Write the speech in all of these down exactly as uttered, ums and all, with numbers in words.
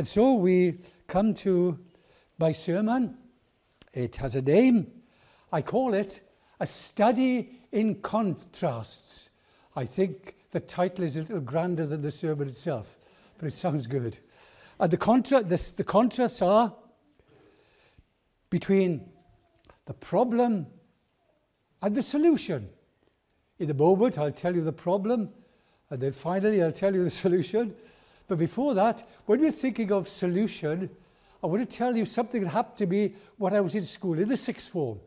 And so we come to my sermon. It has a name. I call it A Study in Contrasts. I think the title is a little grander than the sermon itself, but it sounds good. And the, contra the, the contrasts are between the problem and the solution. In a moment, I'll tell you the problem, and then finally I'll tell you the solution. But before that, when we're thinking of solution, I want to tell you something that happened to me when I was in school, in the sixth form.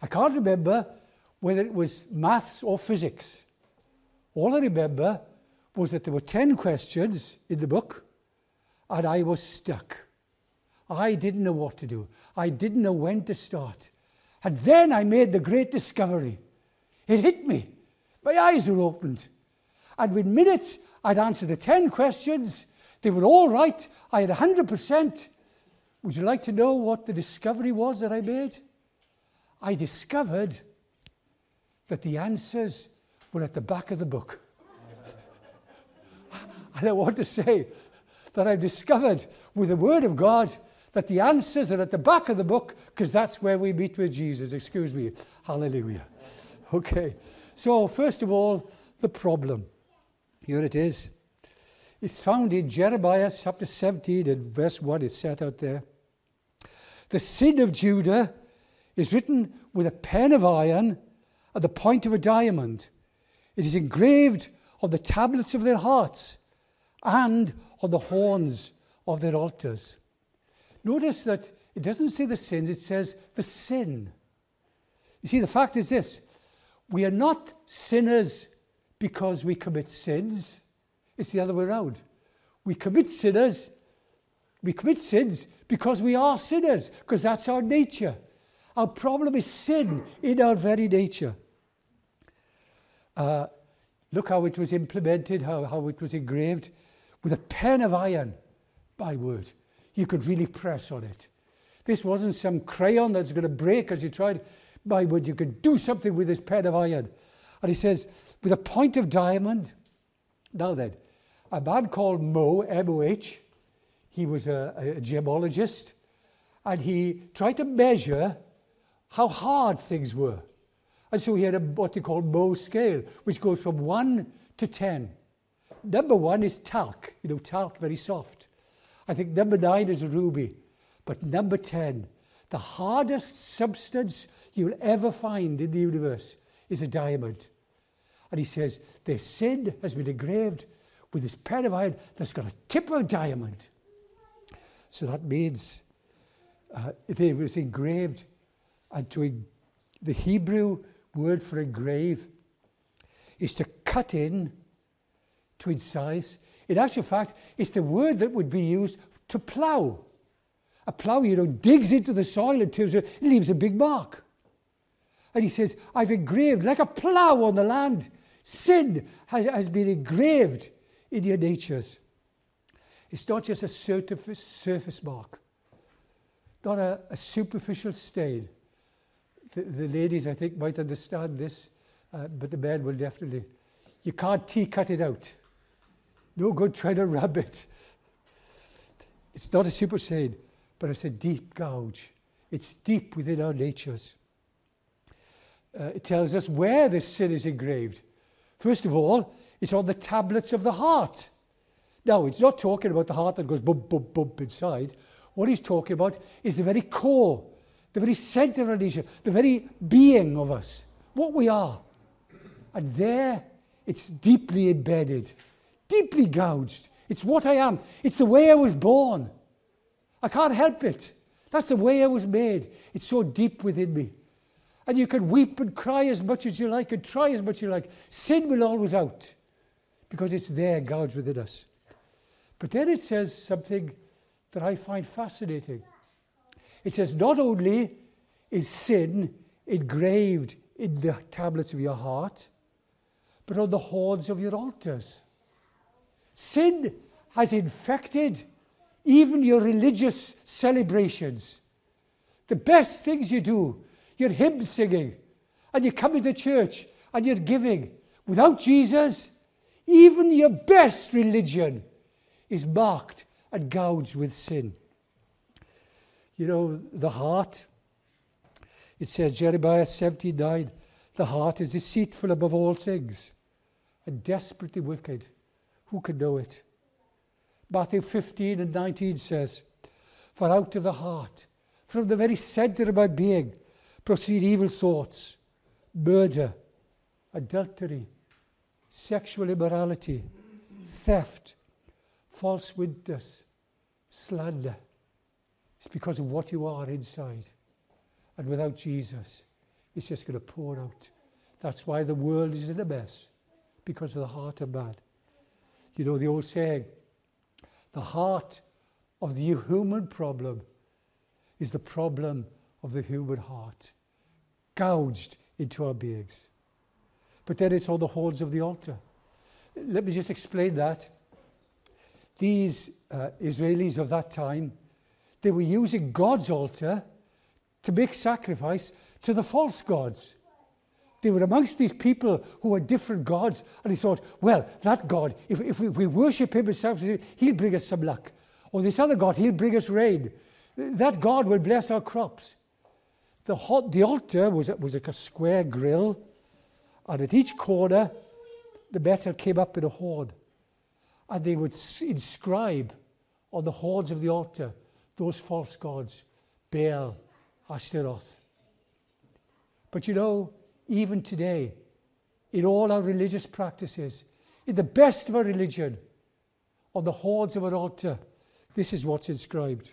I can't remember whether it was maths or physics. All I remember was that there were ten questions in the book, and I was stuck. I didn't know what to do. I didn't know when to start. And then I made the great discovery. It hit me. My eyes were opened. And within minutes, I'd answered the ten questions. They were all right. I had one hundred percent. Would you like to know what the discovery was that I made? I discovered that the answers were at the back of the book. And I want to say that I discovered with the Word of God that the answers are at the back of the book, because that's where we meet with Jesus. Excuse me. Hallelujah. Okay. So, first of all, the problem. Here it is. It's found in Jeremiah chapter seventeen and verse one. It's set out there. The sin of Judah is written with a pen of iron at the point of a diamond. It is engraved on the tablets of their hearts and on the horns of their altars. Notice that it doesn't say the sins, it says the sin. You see, the fact is this. We are not sinners because we commit sins. It's the other way around. We commit sinners, we commit sins because we are sinners, because that's our nature. Our problem is sin in our very nature. Uh, look how it was implemented, how, how it was engraved with a pen of iron, by word. You could really press on it. This wasn't some crayon that's going to break as you tried. By word, you could do something with this pen of iron. And he says, with a point of diamond. Now then, a man called Moh, M O H, he was a, a gemologist, and he tried to measure how hard things were. And so he had a, what they call Moh scale, which goes from one to ten. Number one is talc. You know, talc, very soft. I think number nine is a ruby. But number ten, the hardest substance you'll ever find in the universe, is a diamond. And he says, their sin has been engraved with this pen of iron that's got a tip of a diamond. So that means uh, it was engraved, and to en the Hebrew word for engrave is to cut in, to incise. In actual fact, it's the word that would be used to plough. A plough, you know, digs into the soil and turns it, it leaves a big mark. And he says, I've engraved, like a plough on the land, sin has, has been engraved in your natures. It's not just a surface, surface mark, not a, a superficial stain. The, the ladies, I think, might understand this, uh, but the men will definitely. You can't tea cut it out. No good trying to rub it. It's not a super stain, but it's a deep gouge. It's deep within our natures. Uh, it tells us where this sin is engraved. First of all, it's on the tablets of the heart. Now, it's not talking about the heart that goes bump, bump, bump inside. What he's talking about is the very core, the very center of our nature, the very being of us, what we are. And there, it's deeply embedded. Deeply gouged. It's what I am. It's the way I was born. I can't help it. That's the way I was made. It's so deep within me. And you can weep and cry as much as you like and try as much as you like. Sin will always out because it's there, gouged within us. But then it says something that I find fascinating. It says, not only is sin engraved in the tablets of your heart, but on the horns of your altars. Sin has infected even your religious celebrations. The best things you do, your hymn singing, and you come into church and you're giving. Without Jesus, even your best religion is marked and gouged with sin. You know, the heart, it says, Jeremiah seventy-nine, the heart is deceitful above all things and desperately wicked. Who can know it? Matthew fifteen and nineteen says, for out of the heart, from the very centre of my being, proceed evil thoughts, murder, adultery, sexual immorality, theft, false witness, slander. It's because of what you are inside. And without Jesus, it's just going to pour out. That's why the world is in a mess, because of the heart of man. You know the old saying, the heart of the human problem is the problem of the human heart, gouged into our beings. But then it's on the horns of the altar. Let me just explain that. These uh, Israelis of that time, they were using God's altar to make sacrifice to the false gods. They were amongst these people who were different gods, and he thought, well, that God, if, if, we, if we worship him and sacrifice, he'll bring us some luck. Or this other God, he'll bring us rain. That God will bless our crops. The, hot, the altar was, was like a square grill, and at each corner, the metal came up in a horn, and they would inscribe on the horns of the altar those false gods, Baal, Ashtaroth. But you know, even today, in all our religious practices, in the best of our religion, on the horns of our altar, this is what's inscribed.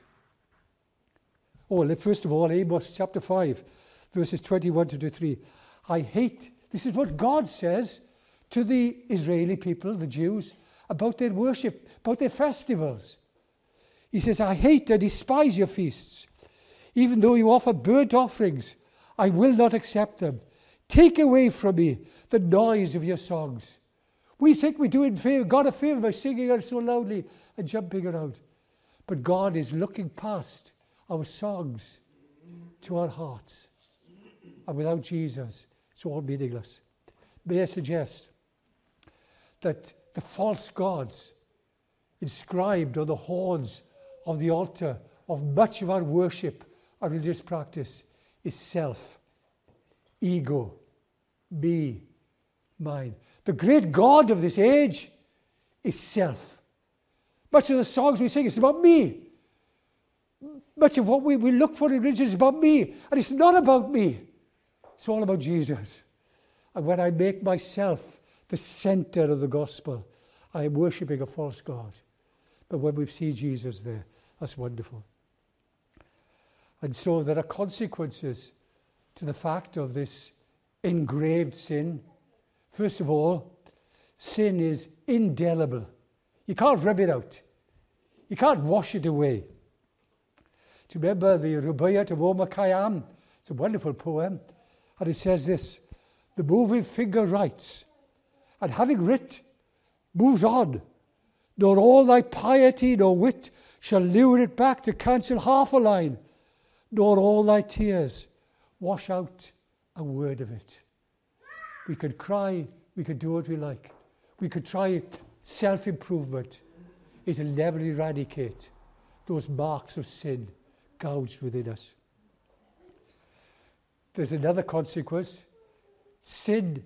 Oh, first of all, Amos chapter five, verses twenty-one to twenty-three. I hate, this is what God says to the Israeli people, the Jews, about their worship, about their festivals. He says, I hate and despise your feasts. Even though you offer burnt offerings, I will not accept them. Take away from me the noise of your songs. We think we do it, God a favor by singing out so loudly and jumping around. But God is looking past our songs to our hearts. And without Jesus, it's all meaningless. May I suggest that the false gods inscribed on the horns of the altar of much of our worship, our religious practice, is self, ego, me, mine. The great God of this age is self. Much of the songs we sing is about me. Much of what we, we look for in religion is about me, and it's not about me. It's all about Jesus. And when I make myself the center of the gospel, I am worshipping a false God. But when we see Jesus there, that's wonderful. And so there are consequences to the fact of this engraved sin. First of all, sin is indelible. You can't rub it out. You can't wash it away. Do you remember the Rubaiyat of Omar Khayyam? It's a wonderful poem. And it says this, the moving finger writes, and having writ, moves on, nor all thy piety nor wit shall lure it back to cancel half a line, nor all thy tears wash out a word of it. We could cry, we could do what we like. We could try self-improvement. It'll never eradicate those marks of sin gouged within us. There's another consequence. Sin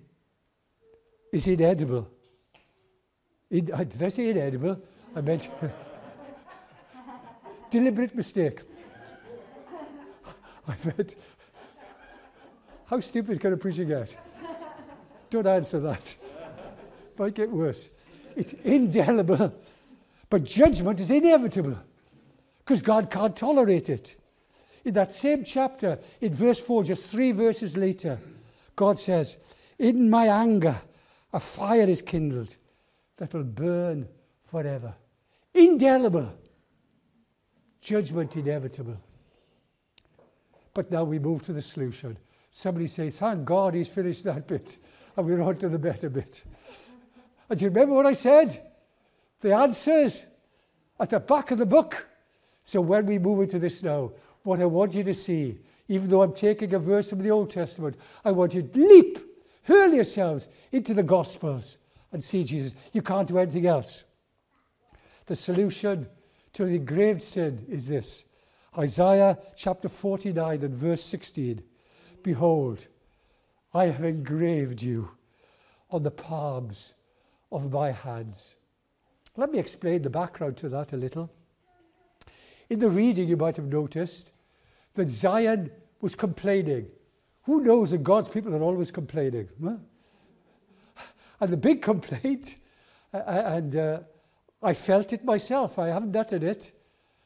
is inedible. In, uh, did I say inedible? I meant deliberate mistake. I meant, how stupid can a preacher get? Don't answer that. Might get worse. It's indelible, but judgment is inevitable because God can't tolerate it. In that same chapter, in verse four, just three verses later, God says, in my anger, a fire is kindled that will burn forever. Indelible. Judgment inevitable. But now we move to the solution. Somebody say, thank God he's finished that bit. And we're on to the better bit. And do you remember what I said? The answers at the back of the book. So when we move into this now, what I want you to see, even though I'm taking a verse from the Old Testament, I want you to leap, hurl yourselves into the Gospels and see Jesus. You can't do anything else. The solution to the gravesend is this. Isaiah chapter forty-nine and verse sixteen. Behold, I have engraved you on the palms of my hands. Let me explain the background to that a little. In the reading you might have noticed that Zion was complaining. Who knows that God's people are always complaining? Huh? And the big complaint, uh, and uh, I felt it myself, I haven't uttered it,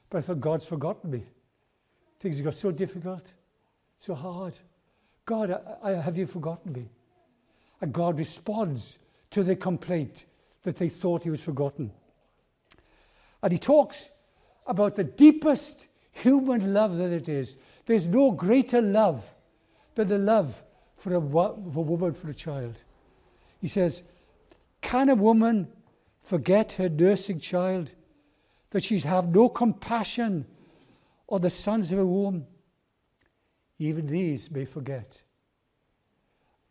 but I thought God's forgotten me. Things got so difficult, so hard. God, I, I, have you forgotten me? And God responds to the complaint that they thought he was forgotten. And he talks about the deepest human love that it is. There's no greater love than the love for a, for a woman, for a child. He says, can a woman forget her nursing child, that she's have no compassion on the sons of her womb? Even these may forget.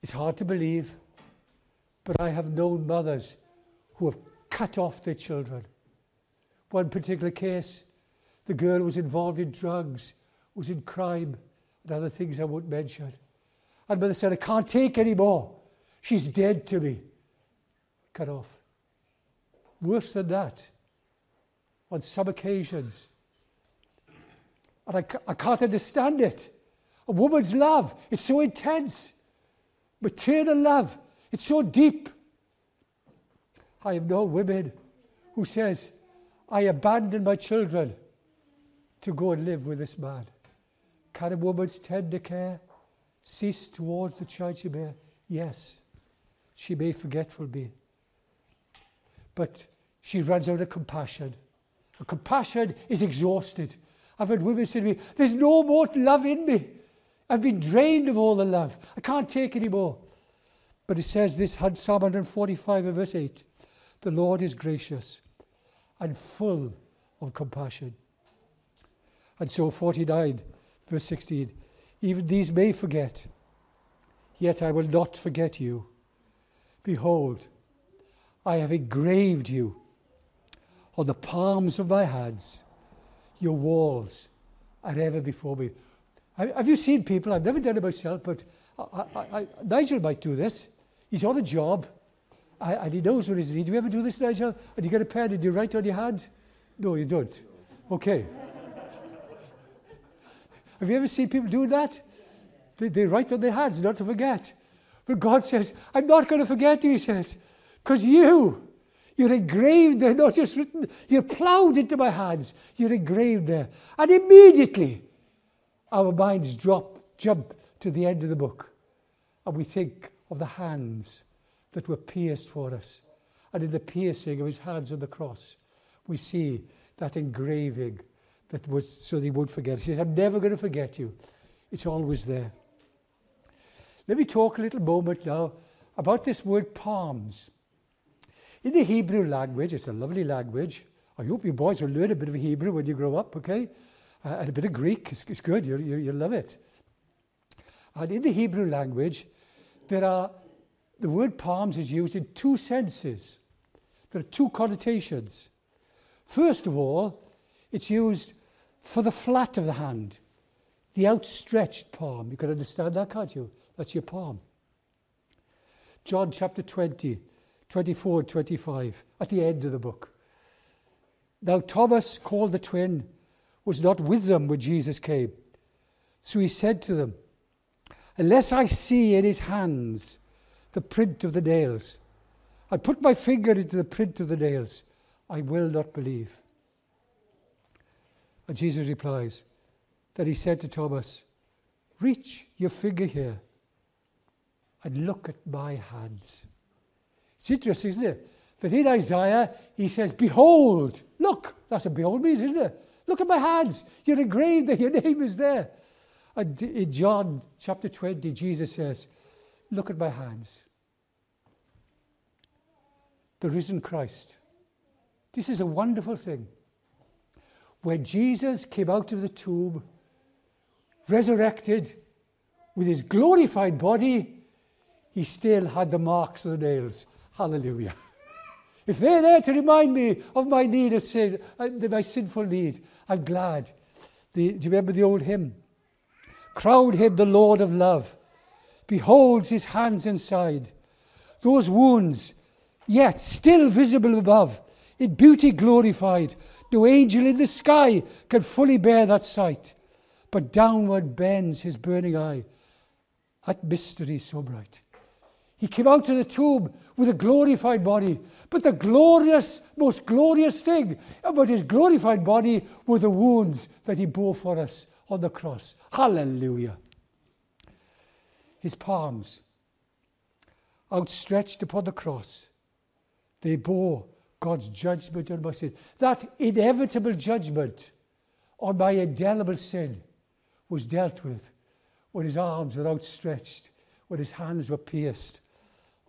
It's hard to believe, but I have known mothers who have cut off their children. One particular case, the girl was involved in drugs, was in crime, and other things I won't mention. And mother said, I can't take any more. She's dead to me. Cut off. Worse than that, on some occasions. And I, I can't understand it. A woman's love, it's so intense. Maternal love, it's so deep. I have known women who says, I abandoned my children to go and live with this man. Can a woman's tender care cease towards the child she bears? Yes, she may forgetful be. But she runs out of compassion. Her compassion is exhausted. I've heard women say to me, there's no more love in me. I've been drained of all the love. I can't take any more. But it says this, Psalm one forty-five and verse eight, the Lord is gracious and full of compassion. And so forty-nine, verse sixteen, even these may forget, yet I will not forget you. Behold, I have engraved you on the palms of my hands. Your walls are ever before me. Have you seen people? I've never done it myself, but I, I, I, Nigel might do this. He's on a job, and he knows what he's doing. Do you ever do this, Nigel? And you get a pen and you write on your hand? No, you don't. Okay. Have you ever seen people do that? They, they write on their hands not to forget. But God says, I'm not going to forget you, he says, because you, you're engraved there, not just written, you're ploughed into my hands, you're engraved there. And immediately, our minds drop, jump to the end of the book, and we think of the hands that were pierced for us. And in the piercing of his hands on the cross, we see that engraving that was so they won't forget. He says, I'm never going to forget you. It's always there. Let me talk a little moment now about this word palms. In the Hebrew language, it's a lovely language. I hope you boys will learn a bit of Hebrew when you grow up, okay? Uh, and a bit of Greek, it's, it's good, you, you, you'll love it. And in the Hebrew language, there are, the word palms is used in two senses. There are two connotations. First of all, it's used for the flat of the hand, the outstretched palm. You can understand that, can't you? That's your palm. John chapter twenty, twenty-four and twenty-five, at the end of the book. Now Thomas, called the twin, was not with them when Jesus came. So he said to them, unless I see in his hands the print of the nails, and put my finger into the print of the nails, I will not believe. And Jesus replies, then he said to Thomas, reach your finger here and look at my hands. It's interesting, isn't it? That in Isaiah, he says, behold, look. That's what behold means, isn't it? Look at my hands. You're engraved there. Your name is there. And in John chapter twenty, Jesus says, look at my hands. The risen Christ. This is a wonderful thing. When Jesus came out of the tomb, resurrected with his glorified body, he still had the marks of the nails. Hallelujah. If they're there to remind me of my need of sin, my sinful need, I'm glad. The, do you remember the old hymn? Crown him the Lord of love, beholds his hands and side. Those wounds, yet still visible above, in beauty glorified. No angel in the sky can fully bear that sight, but downward bends his burning eye at mystery so bright. He came out of the tomb with a glorified body, but the glorious, most glorious thing about his glorified body were the wounds that he bore for us on the cross. Hallelujah. His palms, outstretched upon the cross, they bore God's judgment on my sin. That inevitable judgment on my indelible sin was dealt with when his arms were outstretched, when his hands were pierced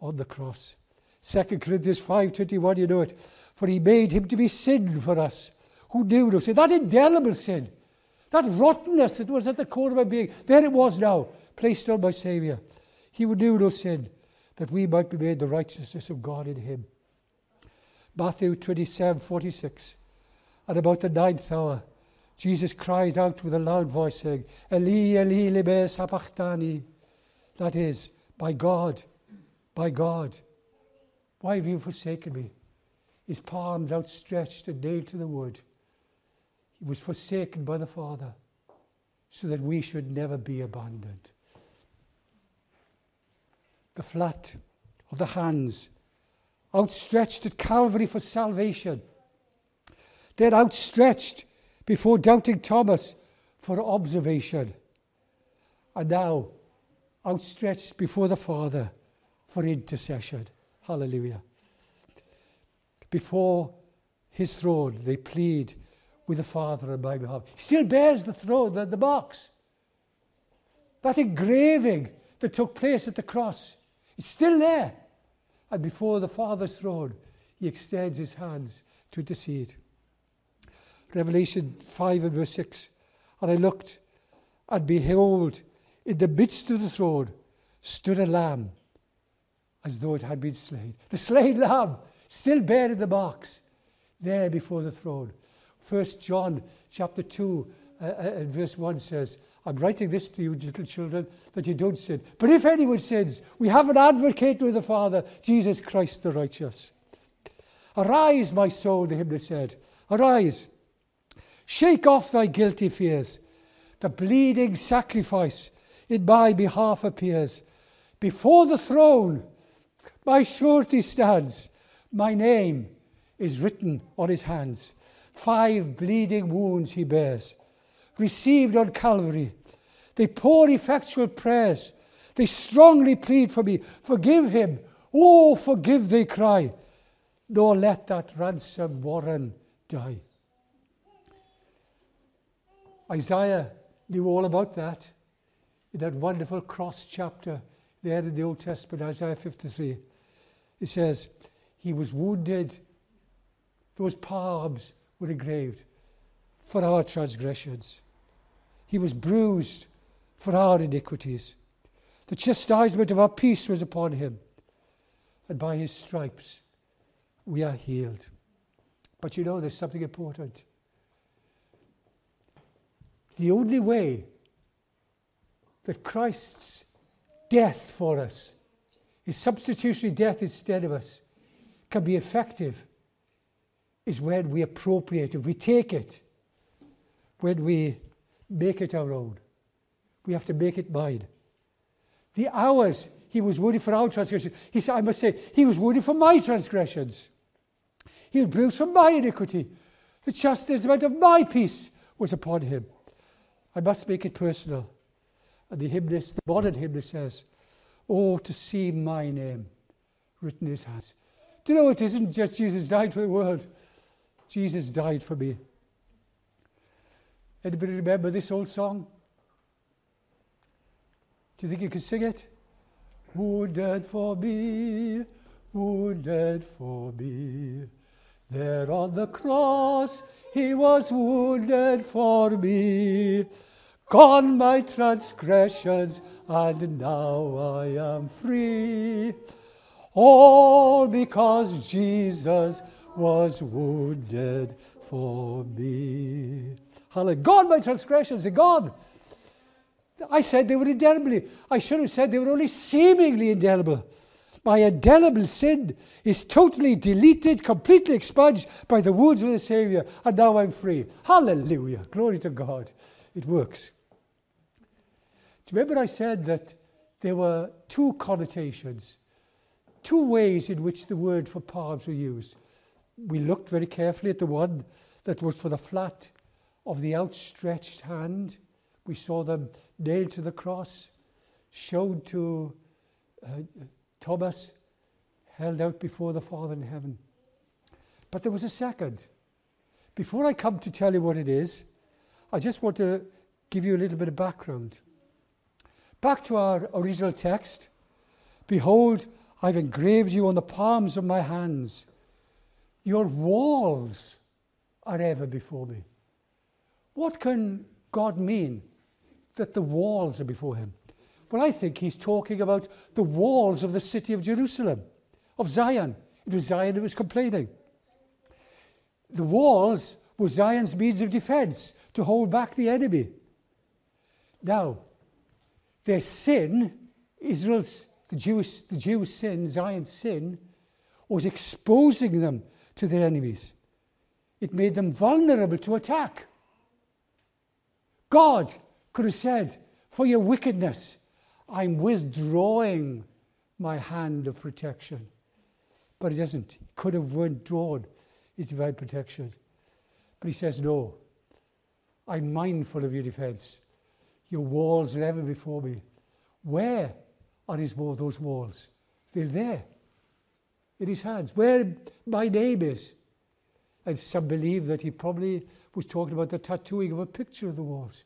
on the cross. Second Corinthians five twenty-one, you know it. For he made him to be sin for us, who knew no sin. That indelible sin, that rottenness that was at the core of my being, there it was now, placed on my Saviour. He who knew no sin, that we might be made the righteousness of God in him. Matthew twenty-seven forty-six. And about the ninth hour, Jesus cried out with a loud voice, saying, Eli, Eli, lema sabachthani. That is, by God, by God, why have you forsaken me? His palms outstretched and nailed to the wood. He was forsaken by the Father so that we should never be abandoned. The flat of the hands outstretched at Calvary for salvation. Then outstretched before doubting Thomas for observation. And now outstretched before the Father for intercession. Hallelujah. Before his throne they plead with the Father on my behalf. He still bears the throne, the, the marks. That engraving that took place at the cross, it's still there. And before the Father's throne, he extends his hands to intercede. Revelation five and verse six. And I looked, and behold, in the midst of the throne stood a lamb, as though it had been slain. The slain lamb, still bearing the marks, there before the throne. First John chapter two uh, and verse one says, I'm writing this to you, little children, that you don't sin. But if anyone sins, we have an advocate with the Father, Jesus Christ the righteous. Arise, my soul, the hymnist said. Arise, shake off thy guilty fears. The bleeding sacrifice in my behalf appears. Before the throne, my surety stands. My name is written on his hands. Five bleeding wounds he bears, received on Calvary. They pour effectual prayers. They strongly plead for me. Forgive him. Oh, forgive, they cry. Nor let that ransom warren die. Isaiah knew all about that in that wonderful cross chapter there in the Old Testament, Isaiah fifty-three. It says, he was wounded. Those palms were engraved for our transgressions. He was bruised for our iniquities. The chastisement of our peace was upon him, and by his stripes we are healed. But you know, there's something important. The only way that Christ's death for us, his substitutionary death instead of us, can be effective is when we appropriate it, we take it, when we make it our own. We have to make it mine. The hours he was wounded for our transgressions. He said, I must say, he was wounded for my transgressions. He was bruised for my iniquity. The chastisement of my peace was upon him. I must make it personal. And the hymnist, the modern hymnist says, oh, to see my name written in his hands. Do you know, it isn't just Jesus died for the world. Jesus died for me. Anybody remember this old song? Do you think you can sing it? Wounded for me, wounded for me. There on the cross, he was wounded for me. Gone my transgressions, and now I am free. all because Jesus was wounded for me. Hallelujah. God, my transgressions are gone. I said they were indelibly. I should have said they were only seemingly indelible. My indelible sin is totally deleted, completely expunged by the wounds of the Savior, and now I'm free. Hallelujah. Glory to God. It works. Do you remember I said that there were two connotations, two ways in which the word for palms were used? We looked very carefully at the one that was for the flat of the outstretched hand. We saw them nailed to the cross, shown to uh, Thomas, held out before the Father in heaven. But there was a second. Before I come to tell you what it is, I just want to give you a little bit of background. Back to our original text. Behold, I've engraved you on the palms of my hands. Your walls are ever before me. What can God mean that the walls are before him? Well, I think he's talking about the walls of the city of Jerusalem, of Zion. It was Zion who was complaining. The walls were Zion's means of defense to hold back the enemy. Now, their sin, Israel's, the Jewish, the Jewish sin, Zion's sin, was exposing them to their enemies. It made them vulnerable to attack. God could have said, for your wickedness, I'm withdrawing my hand of protection. But he doesn't. He could have withdrawn his divine protection. But he says, no, I'm mindful of your defense. Your walls are ever before me. Where are his, those walls? They're there, in his hands, where my name is. And some believe that he probably was talking about the tattooing of a picture of the walls.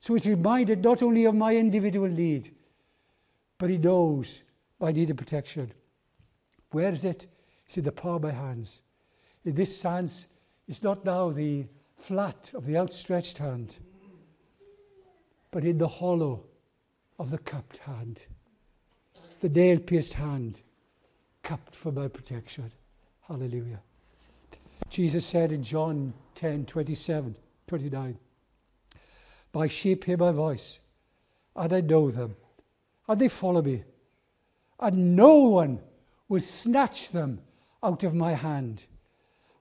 So it's reminded not only of my individual need, but he knows my need of protection. Where is it? It's in the palm of my hands. In this sense, it's not now the flat of the outstretched hand, but in the hollow of the cupped hand, the nail-pierced hand, cupped for my protection. Hallelujah. Jesus said in John ten, twenty-seven, twenty-nine, my sheep hear my voice, and I know them, and they follow me, and no one will snatch them out of my hand,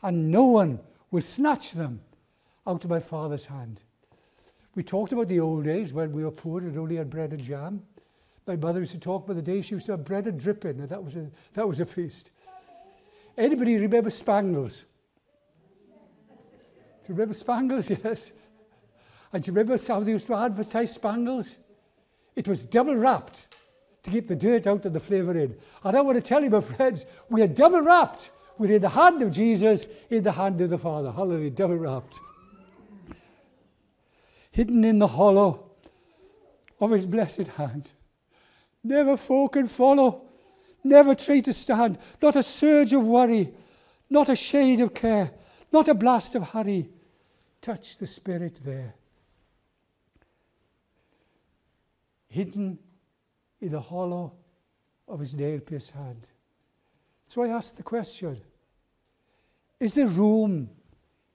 and no one will snatch them out of my Father's hand. We talked about the old days when we were poor and only had bread and jam. My mother used to talk about the day she used to have bread and dripping, and that was a, that was a feast. Anybody remember spangles? Do you remember spangles? Yes. And do you remember how they used to advertise spangles? It was double wrapped to keep the dirt out and the flavour in. And I want to tell you, my friends, we are double wrapped. We're in the hand of Jesus, in the hand of the Father. Hallelujah, double wrapped. Hidden in the hollow of his blessed hand. Never foe can follow, never try to stand, not a surge of worry, not a shade of care, not a blast of hurry. Touch the Spirit there. Hidden in the hollow of his nail-pierced hand. So I asked the question, is there room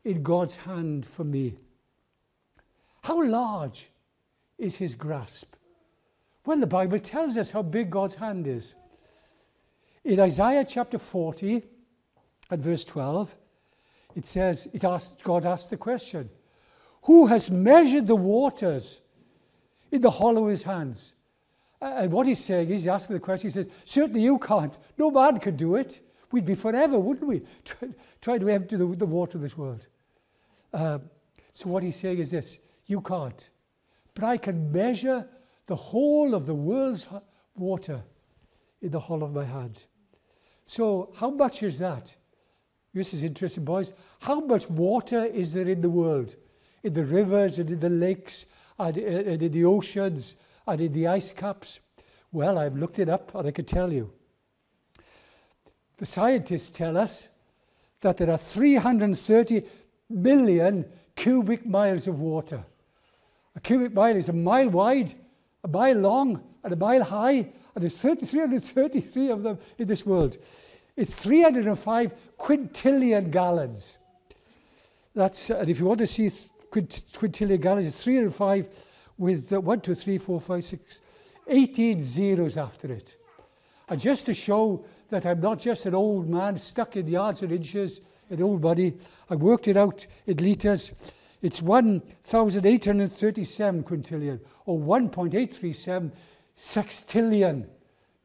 in God's hand for me? How large is his grasp? Well, the Bible tells us how big God's hand is. In Isaiah chapter forty, at verse twelve, it says, it asked, God asked the question, who has measured the waters in the hollow of his hands? And what he's saying is, he's asking the question, he says, certainly you can't. No man could do it. We'd be forever, wouldn't we? Trying to empty the, the water of this world. Uh, so what he's saying is this, you can't. But I can measure the whole of the world's water in the hollow of my hand. So how much is that? This is interesting, boys. How much water is there in the world? In the rivers and in the lakes and, and in the oceans and in the ice caps? Well, I've looked it up and I can tell you. The scientists tell us that there are three hundred thirty million cubic miles of water. A cubic mile is a mile wide, a mile long, and a mile high, and there's three hundred thirty-three of them in this world. It's three hundred five quintillion gallons. That's, and if you want to see quintillion gallons, it's three hundred five with uh, one, two, three, four, five, six, eighteen zeros after it. And just to show that I'm not just an old man stuck in yards and inches, an old money, I worked it out in litres. It's one thousand eight hundred thirty-seven quintillion, or one point eight three seven sextillion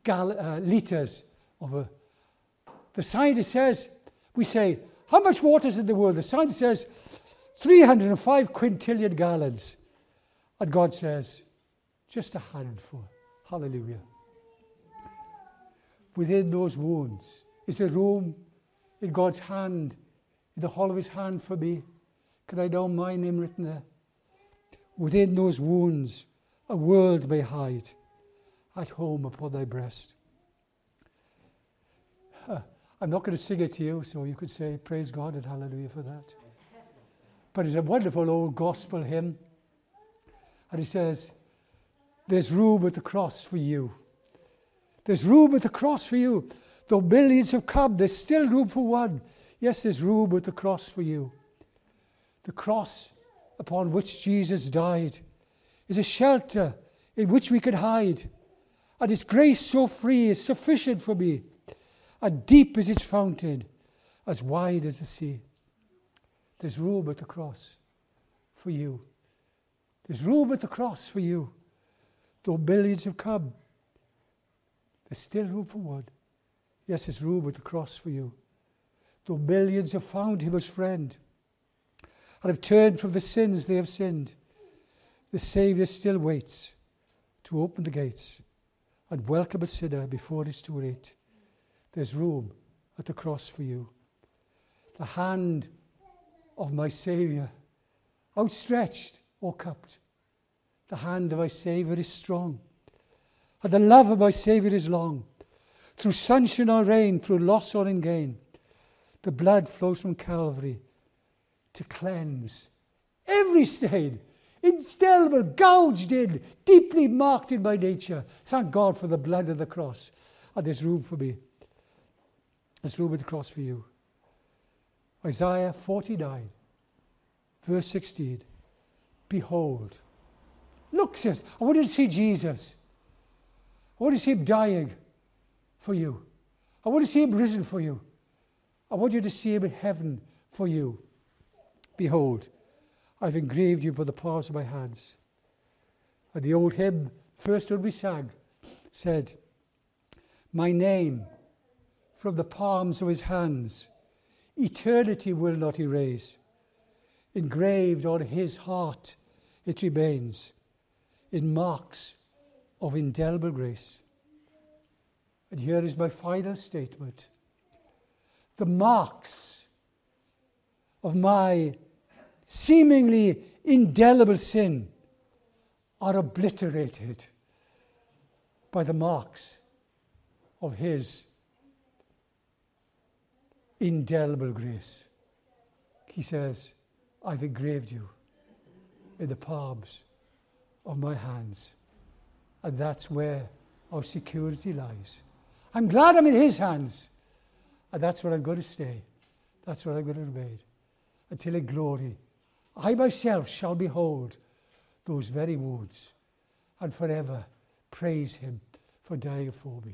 uh, litres of a... The scientist says, we say, how much water is in the world? The scientist says, three hundred five quintillion gallons. And God says, just a handful. Hallelujah. Within those wounds is a room in God's hand, in the hollow of his hand for me. Can I know my name written there? Within those wounds, a world may hide, at home upon thy breast. Uh, I'm not going to sing it to you, so you could say, praise God and hallelujah for that. But it's a wonderful old gospel hymn. And he says, there's room at the cross for you. There's room at the cross for you. Though millions have come, there's still room for one. Yes, there's room at the cross for you. The cross upon which Jesus died is a shelter in which we can hide. And his grace so free is sufficient for me. And deep is its fountain, as wide as the sea. There's room at the cross for you. There's room at the cross for you. Though millions have come, there's still room for one. Yes, there's room at the cross for you. Though millions have found him as friend, and have turned from the sins they have sinned, the Saviour still waits to open the gates and welcome a sinner before it's too late. There's room at the cross for you. The hand of my Saviour, outstretched or cupped. The hand of my Saviour is strong, and the love of my Saviour is long. Through sunshine or rain, through loss or in gain, the blood flows from Calvary to cleanse every stain, indelible, gouged in, deeply marked in my nature. Thank God for the blood of the cross. And there's room for me. There's room at the cross for you. Isaiah forty-nine, verse sixteen. Behold. Look, says, I want you to see Jesus. I want you to see him dying for you. I want to see him risen for you. I want you to see him in heaven for you. Behold, I've engraved you by the palms of my hands. And the old hymn, first one we sang, said, my name from the palms of his hands, eternity will not erase. Engraved on his heart, it remains in marks of indelible grace. And here is my final statement. The marks of my seemingly indelible sin are obliterated by the marks of his indelible grace. He says, I've engraved you in the palms of my hands. And that's where our security lies. I'm glad I'm in his hands. And that's where I'm going to stay. That's where I'm going to remain. Until in glory, I myself shall behold those very wounds and forever praise him for dying for me.